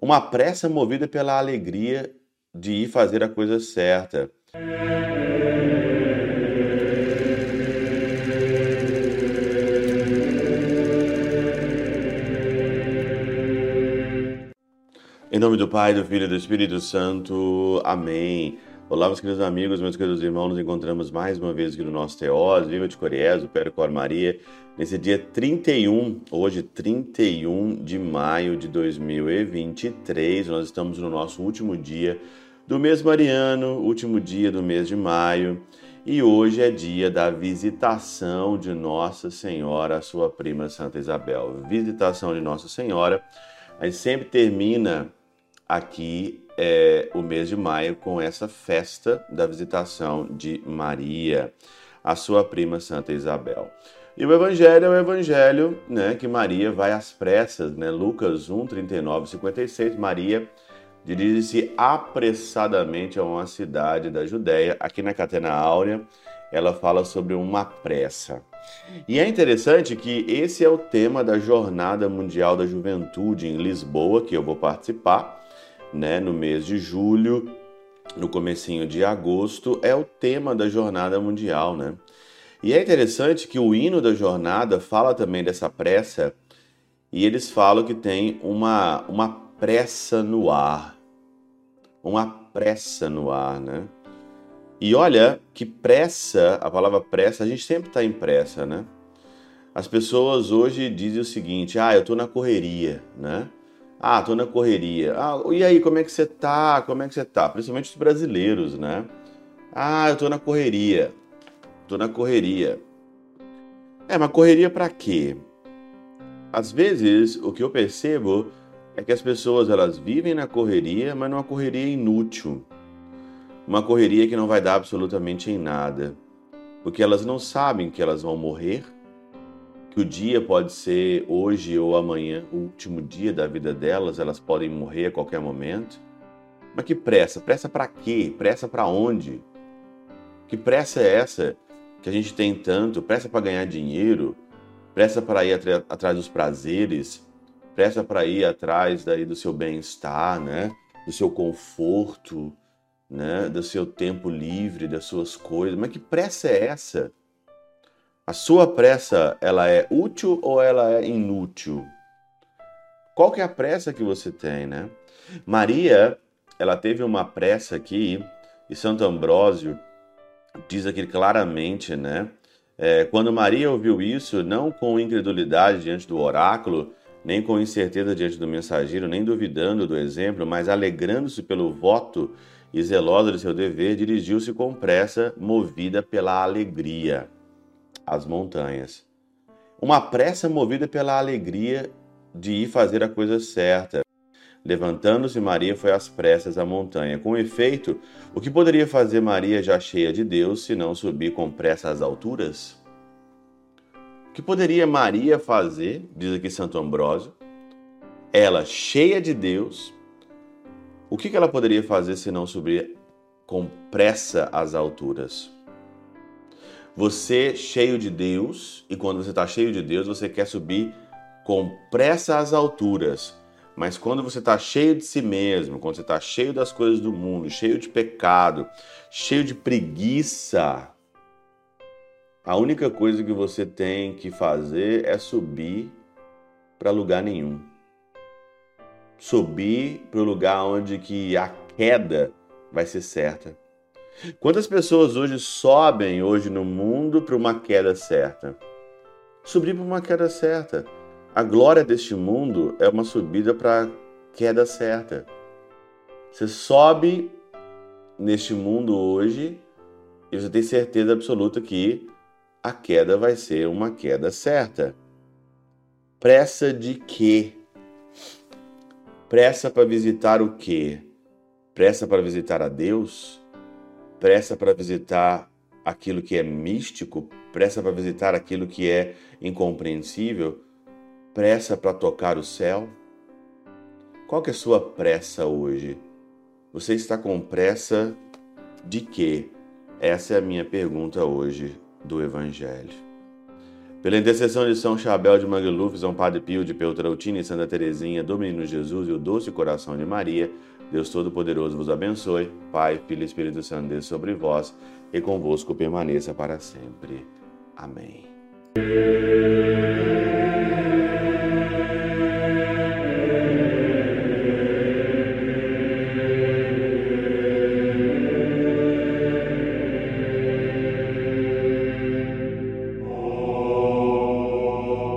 Uma pressa movida pela alegria de ir fazer a coisa certa. Em nome do Pai, do Filho e do Espírito Santo. Amém. Olá, meus queridos amigos, meus queridos irmãos, nos encontramos mais uma vez aqui no nosso Theosis, Viva de Correia, do Pe. Cor Maria, nesse dia 31, hoje 31 de maio de 2023, nós estamos no nosso último dia do mês mariano, último dia do mês de maio, e hoje é dia da visitação de Nossa Senhora, a sua prima Santa Isabel. Visitação de Nossa Senhora, mas sempre termina aqui o mês de maio com essa festa da visitação de Maria, a sua prima Santa Isabel. E o Evangelho é o Evangelho, né, que Maria vai às pressas, né? Lucas 1, 39, 56, Maria dirige-se apressadamente a uma cidade da Judéia. Aqui na Catena Áurea, ela fala sobre uma pressa. E é interessante que esse é o tema da Jornada Mundial da Juventude em Lisboa, que eu vou participar, né, no mês de julho, no comecinho de agosto, é o tema da Jornada Mundial, né? E é interessante que o hino da jornada fala também dessa pressa, e eles falam que tem uma pressa no ar. Uma pressa no ar, né? E olha que pressa, a palavra pressa, a gente sempre está em pressa, né? As pessoas hoje dizem o seguinte: ah, eu estou na correria, né? Ah, estou na correria. Ah, e aí, como é que você tá? Como é que você tá? Principalmente os brasileiros, né? Ah, eu estou na correria. Tô na correria. É, mas correria para quê? Às vezes, o que eu percebo é que as pessoas, elas vivem na correria, mas numa correria inútil. Uma correria que não vai dar absolutamente em nada. Porque elas não sabem que elas vão morrer, que o dia pode ser hoje ou amanhã, o último dia da vida delas, elas podem morrer a qualquer momento. Mas que pressa? Pressa para quê? Pressa para onde? Que pressa é essa? Que a gente tem tanto, pressa para ganhar dinheiro, pressa para ir atrás dos prazeres, pressa para ir atrás daí do seu bem-estar, né? Do seu conforto, né? Do seu tempo livre, das suas coisas. Mas que pressa é essa? A sua pressa, ela é útil ou ela é inútil? Qual que é a pressa que você tem, né? Maria, ela teve uma pressa aqui, e Santo Ambrósio diz aqui claramente, né? Quando Maria ouviu isso, não com incredulidade diante do oráculo, nem com incerteza diante do mensageiro, nem duvidando do exemplo, mas alegrando-se pelo voto e zelosa de seu dever, dirigiu-se com pressa, movida pela alegria, às montanhas. Uma pressa movida pela alegria de ir fazer a coisa certa. Levantando-se, Maria foi às pressas à montanha. Com efeito, o que poderia fazer Maria já cheia de Deus, se não subir com pressa às alturas? O que poderia Maria fazer, diz aqui Santo Ambrósio, ela cheia de Deus, o que ela poderia fazer se não subir com pressa às alturas? Você cheio de Deus, e quando você está cheio de Deus, você quer subir com pressa às alturas. Mas quando você está cheio de si mesmo, quando você está cheio das coisas do mundo, cheio de pecado, cheio de preguiça, a única coisa que você tem que fazer é subir para lugar nenhum. Subir para o lugar onde que a queda vai ser certa. Quantas pessoas hoje sobem hoje no mundo para uma queda certa? Subir para uma queda certa. A glória deste mundo é uma subida para a queda certa. Você sobe neste mundo hoje e você tem certeza absoluta que a queda vai ser uma queda certa. Pressa de quê? Pressa para visitar o quê? Pressa para visitar a Deus? Pressa para visitar aquilo que é místico? Pressa para visitar aquilo que é incompreensível? Pressa para tocar o céu? Qual que é a sua pressa hoje? Você está com pressa de quê? Essa é a minha pergunta hoje do Evangelho. Pela intercessão de São Chabel de Maglouf, São Padre Pio de Pietrelcina e Santa Terezinha, do Menino Jesus e o Doce Coração de Maria, Deus Todo-Poderoso vos abençoe. Pai, Filho e Espírito Santo, Deus sobre vós e convosco permaneça para sempre. Amém.